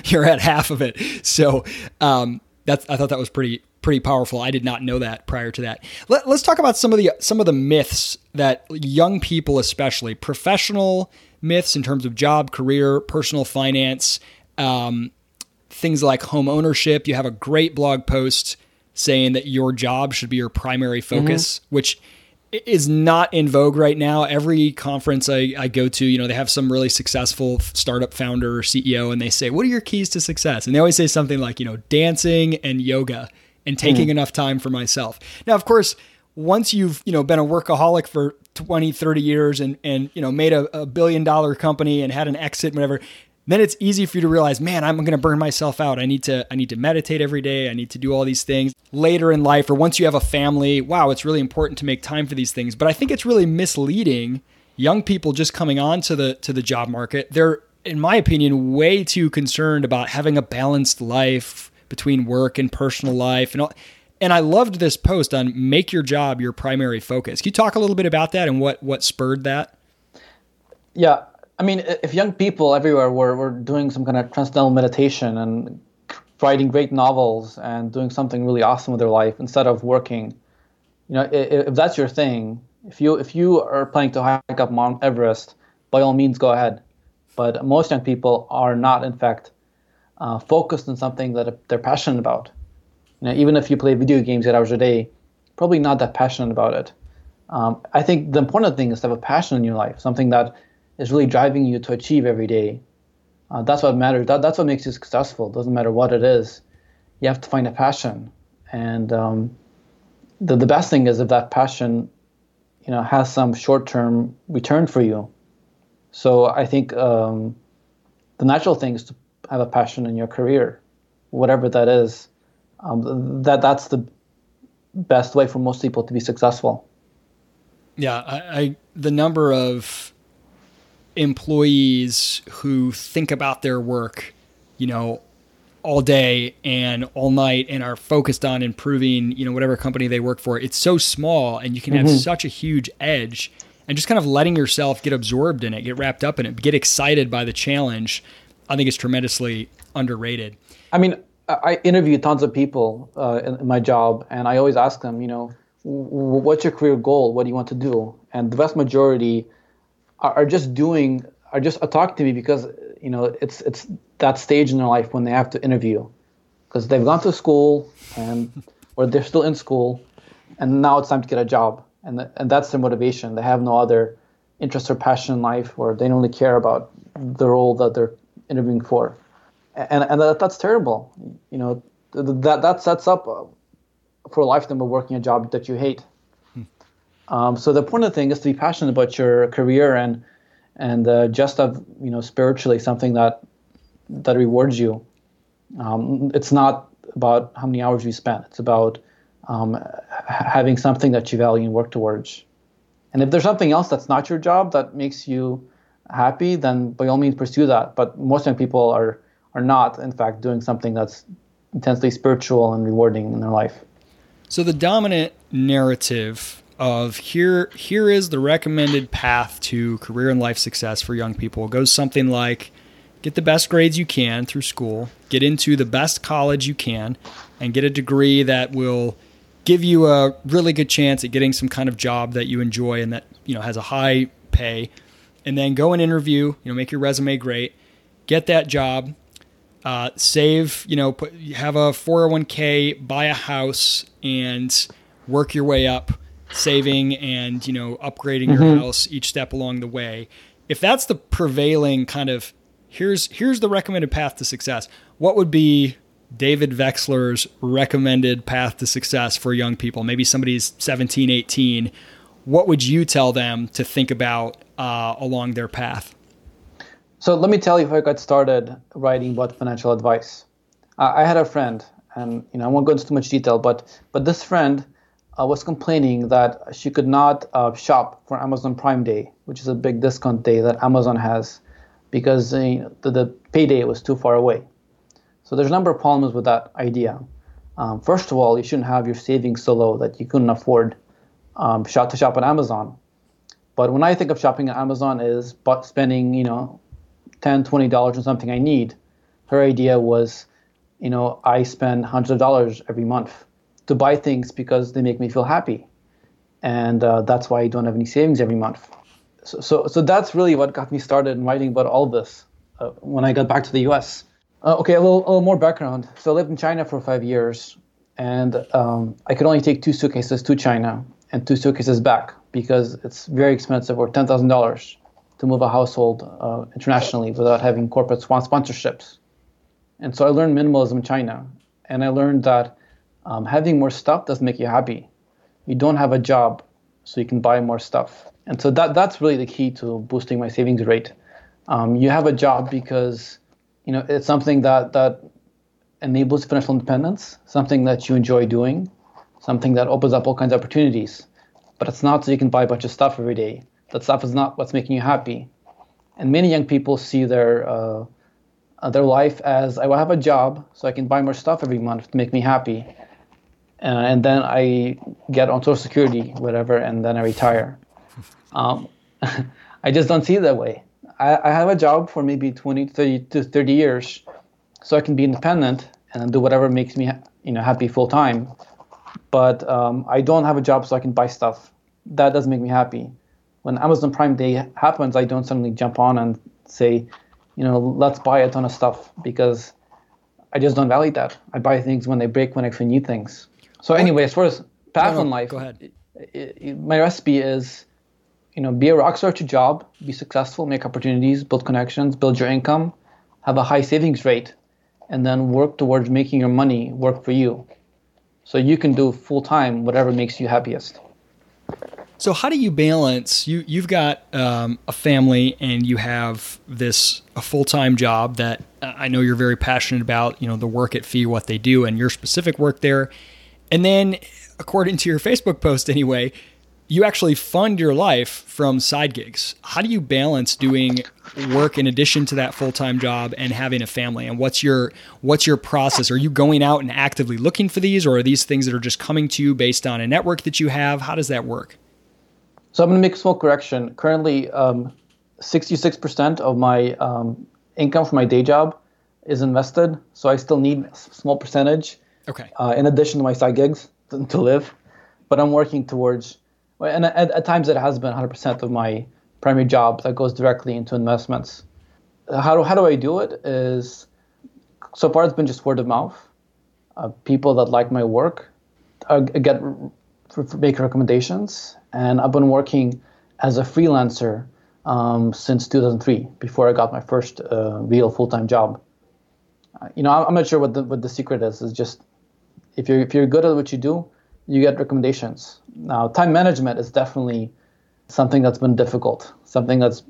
You're at half of it. So I thought that was pretty powerful. I did not know that prior to that. Let's talk about some of the myths that young people, especially professional myths in terms of job, career, personal finance, things like home ownership. You have a great blog post saying that your job should be your primary focus, which is not in vogue right now. Every conference I go to, they have some really successful startup founder or CEO, and they say, what are your keys to success? And they always say something like, dancing and yoga and taking enough time for myself. Now, of course, once you've, been a workaholic for 20, 30 years and made a $1 billion company and had an exit, whatever, then it's easy for you to realize, man, I'm going to burn myself out. I need to meditate every day. I need to do all these things later in life, or once you have a family. Wow, it's really important to make time for these things. But I think it's really misleading young people just coming on to the job market. They're, in my opinion, way too concerned about having a balanced life between work and personal life and all. And I loved this post on make your job your primary focus. Can you talk a little bit about that and what spurred that? Yeah. If young people everywhere were doing some kind of transcendental meditation and writing great novels and doing something really awesome with their life instead of working, if that's your thing, if you are planning to hike up Mount Everest, by all means, go ahead. But most young people are not, in fact, focused on something that they're passionate about. Even if you play video games 8 hours a day, probably not that passionate about it. I think the important thing is to have a passion in your life, something that is really driving you to achieve every day. That's what matters. That's what makes you successful. It doesn't matter what it is. You have to find a passion. And the best thing is if that passion, has some short-term return for you. So I think the natural thing is to have a passion in your career, whatever that is. That's the best way for most people to be successful. Yeah, the number of employees who think about their work, you know, all day and all night and are focused on improving, you know, whatever company they work for. It's so small and you can have such a huge edge, and just kind of letting yourself get absorbed in it, get wrapped up in it, get excited by the challenge, I think is tremendously underrated. I mean, I interview tons of people in my job, and I always ask them, you know, what's your career goal? What do you want to do? And the vast majority are just talking to me because, you know, it's that stage in their life when they have to interview, because they've gone to school or they're still in school, and now it's time to get a job, and that's their motivation. They have no other interest or passion in life, or they only care about the role that they're interviewing for, and that's terrible. You know, that sets up for a lifetime of working a job that you hate. So the point of the thing is to be passionate about your career and just have, you know, spiritually something that rewards you. It's not about how many hours you spend. It's about having something that you value and work towards. And if there's something else that's not your job that makes you happy, then by all means pursue that. But most young people are not, in fact, doing something that's intensely spiritual and rewarding in their life. So the dominant narrative of here is the recommended path to career and life success for young people goes something like, get the best grades you can through school, get into the best college you can, and get a degree that will give you a really good chance at getting some kind of job that you enjoy and that, you know, has a high pay, and then go and interview, you know, make your resume great, get that job, save, you know, have a 401k, buy a house, and work your way up, saving and, you know, upgrading your house each step along the way. If that's the prevailing kind of here's the recommended path to success, what would be David Veksler's recommended path to success for young people? Maybe somebody's 17, 18. What would you tell them to think about along their path? So let me tell you how I got started writing about financial advice. I had a friend, and, you know, I won't go into too much detail, but this friend was complaining that she could not shop for Amazon Prime Day, which is a big discount day that Amazon has, because the payday was too far away. So there's a number of problems with that idea. First of all, you shouldn't have your savings so low that you couldn't afford to shop at Amazon. But when I think of shopping at Amazon is spending, you know, $10, $20 on something I need. Her idea was, you know, I spend hundreds of dollars every month to buy things because they make me feel happy, and that's why I don't have any savings every month. So that's really what got me started in writing about all this when I got back to the U.S. Okay, a little more background. So I lived in China for 5 years, and I could only take 2 suitcases to China and 2 suitcases back, because it's very expensive, or $10,000 to move a household internationally without having corporate sponsorships. And so I learned minimalism in China, and I learned that having more stuff doesn't make you happy. You don't have a job, so you can buy more stuff. And so that's really the key to boosting my savings rate. You have a job because, you know, it's something that enables financial independence, something that you enjoy doing, something that opens up all kinds of opportunities. But it's not so you can buy a bunch of stuff every day. That stuff is not what's making you happy. And many young people see their life as, I will have a job so I can buy more stuff every month to make me happy. And then I get on Social Security, whatever, and then I retire. I just don't see it that way. I have a job for maybe 20 to 30 years, so I can be independent and do whatever makes me, you know, happy full time. But I don't have a job so I can buy stuff. That doesn't make me happy. When Amazon Prime Day happens, I don't suddenly jump on and say, you know, let's buy a ton of stuff, because I just don't value that. I buy things when they break, when I actually need things. So anyway, as far as path in life, go ahead. My recipe is, you know, be a rock star at your job, be successful, make opportunities, build connections, build your income, have a high savings rate, and then work towards making your money work for you, so you can do full-time whatever makes you happiest. So how do you balance, you've got a family and you have a full-time job that I know you're very passionate about, you know, the work at FEE, what they do and your specific work there. And then, according to your Facebook post anyway, you actually fund your life from side gigs. How do you balance doing work in addition to that full-time job and having a family? And what's your process? Are you going out and actively looking for these, or are these things that are just coming to you based on a network that you have? How does that work? So I'm going to make a small correction. Currently, 66% of my income from my day job is invested, so I still need a small percentage. Okay. In addition to my side gigs to live, but I'm working towards, and at times it has been 100% of my primary job that goes directly into investments. How do I do it? Is so far it's been just word of mouth. People that like my work make recommendations, and I've been working as a freelancer since 2003, before I got my first real full-time job. I'm not sure what the secret is. It's just if you're good at what you do, you get recommendations. Now, time management is definitely something that's been difficult, something that's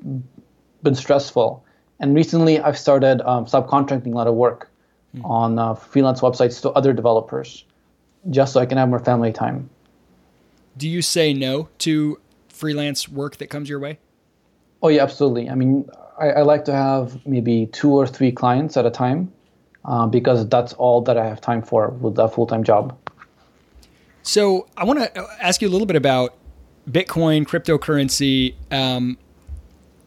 been stressful. And recently, I've started subcontracting a lot of work on freelance websites to other developers, just so I can have more family time. Do you say no to freelance work that comes your way? Oh, yeah, absolutely. I mean, I like to have maybe 2 or 3 clients at a time because that's all that I have time for with that full-time job. So I want to ask you a little bit about Bitcoin, cryptocurrency.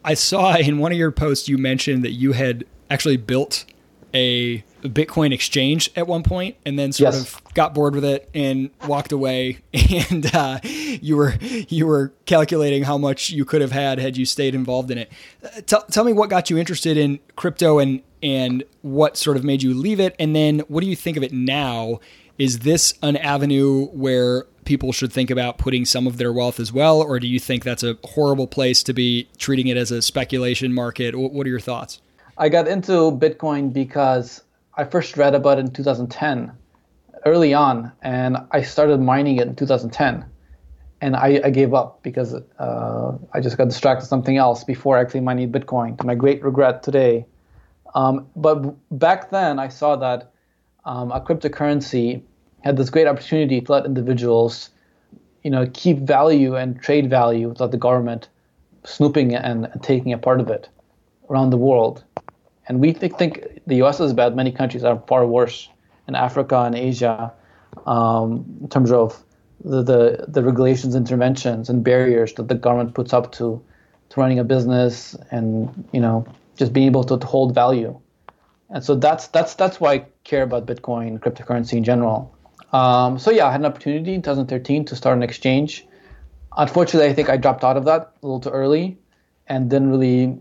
I saw in one of your posts you mentioned that you had actually built a Bitcoin exchange at one point, and then sort yes. of got bored with it and walked away. And you were calculating how much you could have had you stayed involved in it. Tell me what got you interested in crypto and what sort of made you leave it, and then what do you think of it now? Is this an avenue where people should think about putting some of their wealth as well, or do you think that's a horrible place to be treating it as a speculation market? What are your thoughts? I got into Bitcoin because I first read about it in 2010, early on, and I started mining it in 2010. And I gave up because I just got distracted with something else before actually mining Bitcoin, to my great regret today. But back then, I saw that a cryptocurrency had this great opportunity to let individuals, keep value and trade value without the government snooping and taking a part of it around the world. And we think the U.S. is bad. Many countries are far worse in Africa and Asia in terms of the regulations, interventions, and barriers that the government puts up to running a business and, just being able to hold value. And so that's why I care about Bitcoin, cryptocurrency in general. I had an opportunity in 2013 to start an exchange. Unfortunately, I think I dropped out of that a little too early and didn't really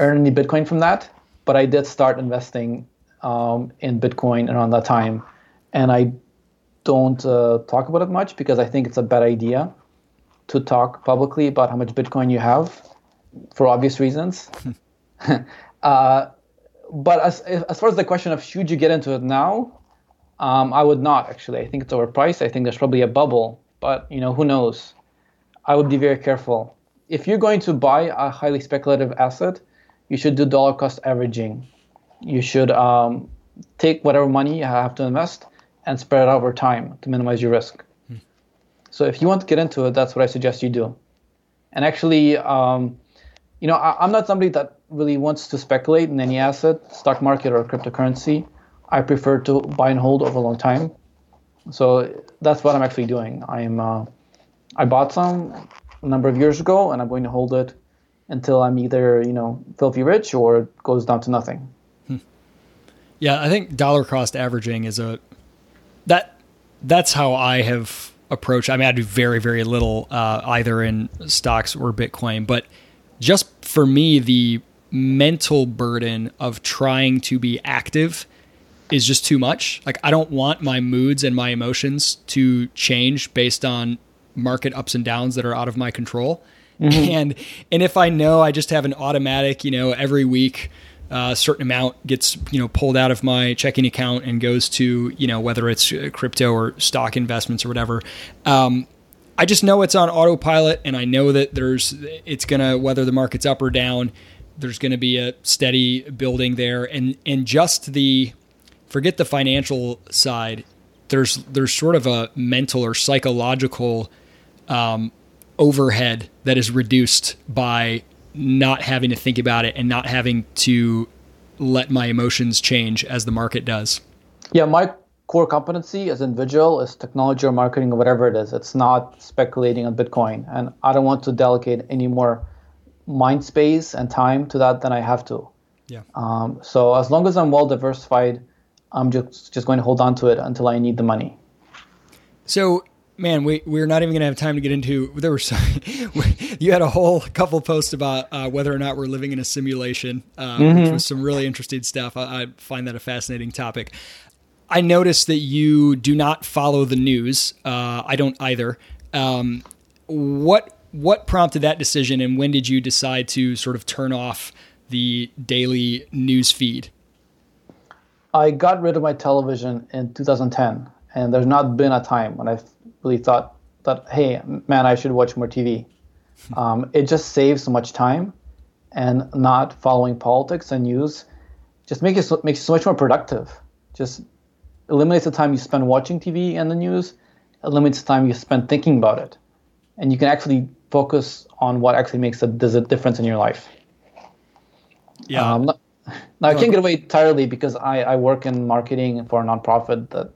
earn any Bitcoin from that. But I did start investing in Bitcoin around that time. And I don't talk about it much because I think it's a bad idea to talk publicly about how much Bitcoin you have for obvious reasons. But as far as the question of should you get into it now, I would not actually. I think it's overpriced. I think there's probably a bubble, but who knows? I would be very careful. If you're going to buy a highly speculative asset, you should do dollar cost averaging. You should take whatever money you have to invest and spread it over time to minimize your risk. So if you want to get into it, that's what I suggest you do. And actually, I'm not somebody that really wants to speculate in any asset, stock market or cryptocurrency. I prefer to buy and hold over a long time. So that's what I'm actually doing. I bought some a number of years ago, and I'm going to hold it until I'm either, filthy rich or it goes down to nothing. Yeah, I think dollar cost averaging is that's how I have approached. I mean, I do very, very little either in stocks or Bitcoin, but just for me, the mental burden of trying to be active is just too much. Like, I don't want my moods and my emotions to change based on market ups and downs that are out of my control. Mm-hmm. And if I know I just have an automatic, every week a certain amount gets, pulled out of my checking account and goes to, whether it's crypto or stock investments or whatever, I just know it's on autopilot, and I know that whether the market's up or down, there's going to be a steady building there. And just forget the financial side, there's sort of a mental or psychological overhead that is reduced by not having to think about it and not having to let my emotions change as the market does? Yeah, my core competency as an individual is technology or marketing or whatever it is. It's not speculating on Bitcoin. And I don't want to delegate any more mind space and time to that than I have to. Yeah. So as long as I'm well diversified, I'm just going to hold on to it until I need the money. So, man, we're not even going to have time to get into. There were some, you had a whole couple posts about whether or not we're living in a simulation, which was some really interesting stuff. I find that a fascinating topic. I noticed that you do not follow the news. I don't either. What prompted that decision, and when did you decide to sort of turn off the daily news feed? I got rid of my television in 2010, and there's not been a time when I've really thought that, hey, man, I should watch more TV. It just saves so much time, and not following politics and news just makes you so much more productive. Just eliminates the time you spend watching TV and the news, eliminates the time you spend thinking about it. And you can actually focus on what actually makes a difference in your life. Yeah. Now, I can't get away entirely because I work in marketing for a nonprofit that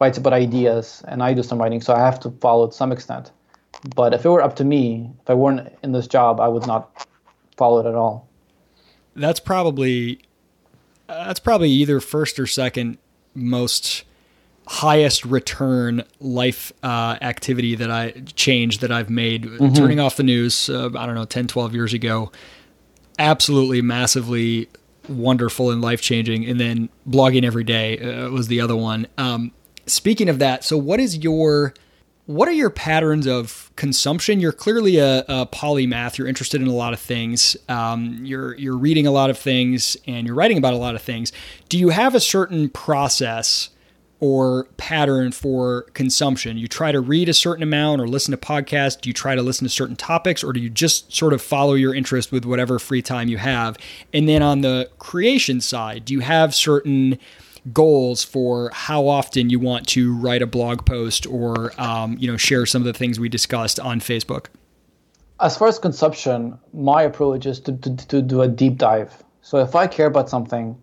writes about ideas, and I do some writing, so I have to follow it to some extent. But if it were up to me, if I weren't in this job, I would not follow it at all. That's probably either first or second most highest return life activity that I've made. Turning off the news, 10, 12 years ago, absolutely massively wonderful and life-changing. And then blogging every day was the other one. Speaking of that, so what are your patterns of consumption? You're clearly a polymath. You're interested in a lot of things. You're reading a lot of things, and you're writing about a lot of things. Do you have a certain process or pattern for consumption? You try to read a certain amount or listen to podcasts? Do you try to listen to certain topics, or do you just sort of follow your interest with whatever free time you have? And then on the creation side, do you have certain goals for how often you want to write a blog post or share some of the things we discussed on Facebook? As far as consumption, my approach is to do a deep dive. So if I care about something,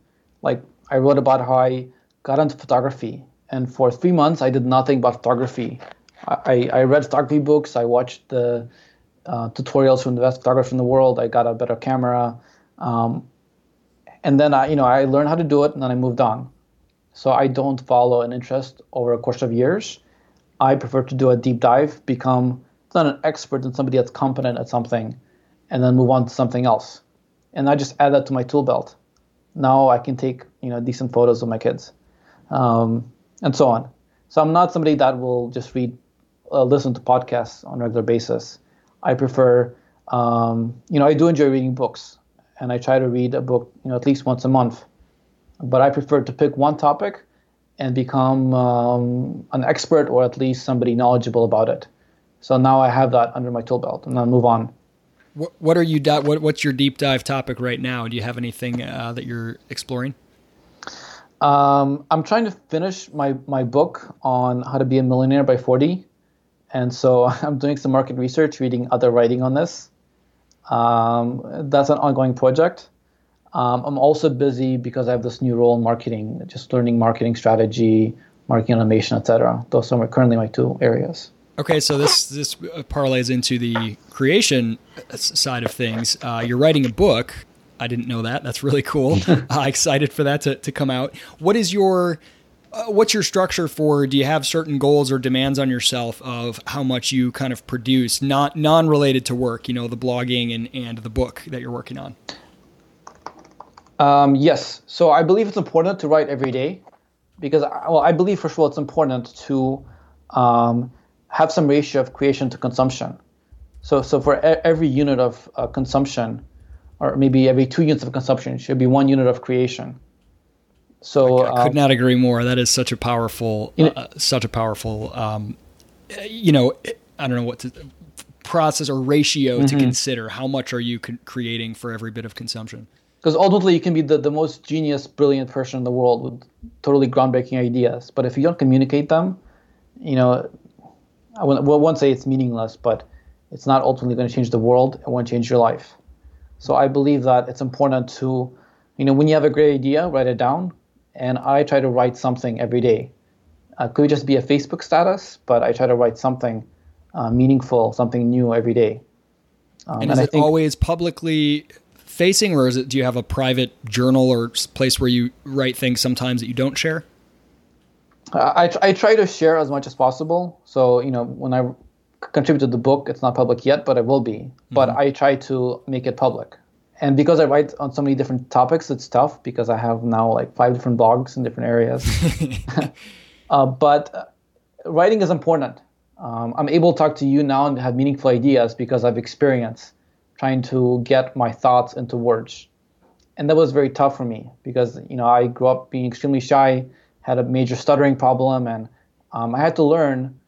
like I wrote about how I got into photography, and for 3 months I did nothing but photography. I read photography books, I watched the tutorials from the best photographers in the world, I got a better camera, and then I learned how to do it, and then I moved on. So I don't follow an interest over a course of years. I prefer to do a deep dive, become not an expert, but somebody that's competent at something, and then move on to something else. And I just add that to my tool belt. Now I can take decent photos of my kids, and so on. So I'm not somebody that will just listen to podcasts on a regular basis. I prefer, I do enjoy reading books, and I try to read a book, at least once a month. But I prefer to pick one topic and become an expert, or at least somebody knowledgeable about it. So now I have that under my tool belt, and I'll move on. What's your deep dive topic right now? Do you have anything that you're exploring? I'm trying to finish my book on how to be a millionaire by 40, and so I'm doing some market research, reading other writing on this. That's an ongoing project. I'm also busy because I have this new role in marketing, just learning marketing strategy, marketing automation, etc. Those are currently my two areas. Okay, so this parlays into the creation side of things. You're writing a book. I didn't know that. That's really cool. Excited for that to come out. What is your what's your structure for? Do you have certain goals or demands on yourself of how much you kind of produce, not non-related to work? The blogging and the book that you're working on. Yes. So I believe it's important to write every day because, I believe, first of all, it's important to have some ratio of creation to consumption. So for every unit of consumption, or maybe every 2 units of consumption, should be 1 unit of creation. So I could not agree more. That is such a powerful, I don't know what to process or ratio to consider. How much are you creating for every bit of consumption? Because ultimately, you can be the most genius, brilliant person in the world with totally groundbreaking ideas. But if you don't communicate them, I won't say it's meaningless, but It's not ultimately going to change the world. It won't change your life. So I believe that it's important to, when you have a great idea, write it down. And I try to write something every day. Could just be a Facebook status, but I try to write something meaningful, something new every day. And I think, always publicly facing, or is it? Do you have a private journal or place where you write things sometimes that you don't share? I try to share as much as possible. So when I contribute to the book, it's not public yet, but it will be. Mm-hmm. But I try to make it public. And because I write on so many different topics, it's tough because I have now like 5 different blogs in different areas. But writing is important. I'm able to talk to you now and have meaningful ideas because I've experienced trying to get my thoughts into words. And that was very tough for me because, I grew up being extremely shy, had a major stuttering problem, and I had to learn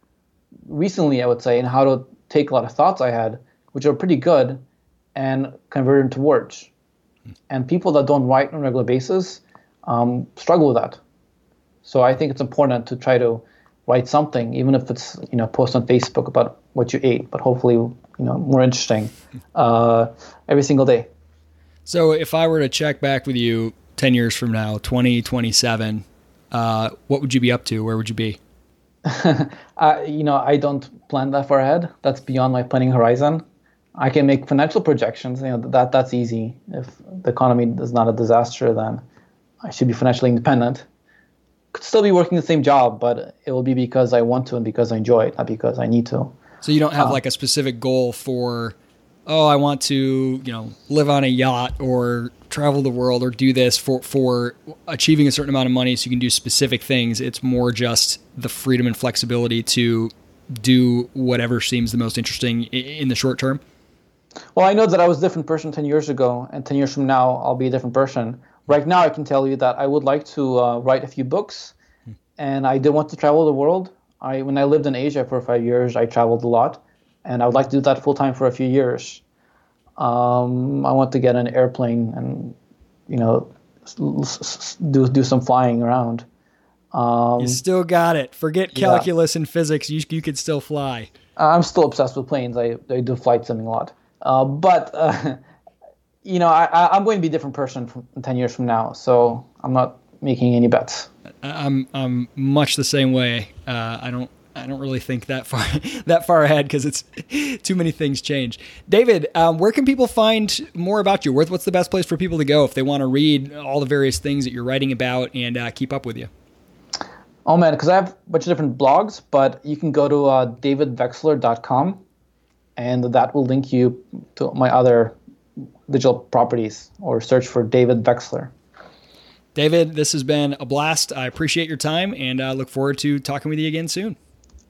recently, I would say, and how to take a lot of thoughts I had, which are pretty good, and convert into words. And people that don't write on a regular basis struggle with that. So I think it's important to try to write something, even if it's post on Facebook about what you ate, but hopefully more interesting every single day. So if I were to check back with you 10 years from now, 2027, what would you be up to? Where would you be? I don't plan that far ahead. That's beyond my planning horizon. I can make financial projections. That's easy. If the economy is not a disaster, then I should be financially independent. Could still be working the same job, but it will be because I want to and because I enjoy it, not because I need to. So you don't have like a specific goal for, I want to, live on a yacht or travel the world or do this for achieving a certain amount of money so you can do specific things. It's more just the freedom and flexibility to do whatever seems the most interesting in the short term. Well, I know that I was a different person 10 years ago, and 10 years from now, I'll be a different person. Right now, I can tell you that I would like to write a few books, and I did want to travel the world. When I lived in Asia for 5 years, I traveled a lot, and I would like to do that full-time for a few years. I want to get an airplane and, do some flying around. You still got it. Forget calculus and physics. You could still fly. I'm still obsessed with planes. I do flight simming a lot. I'm going to be a different person 10 years from now, so I'm not making any bets. I'm much the same way. I don't really think that far ahead because it's too many things change. David, where can people find more about you? What's the best place for people to go if they want to read all the various things that you're writing about and keep up with you? Oh man, because I have a bunch of different blogs, but you can go to davidveksler.com, and that will link you to my other digital properties, or search for David Veksler. David, this has been a blast. I appreciate your time, and I look forward to talking with you again soon.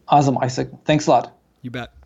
Awesome, Isaac. Thanks a lot. You bet.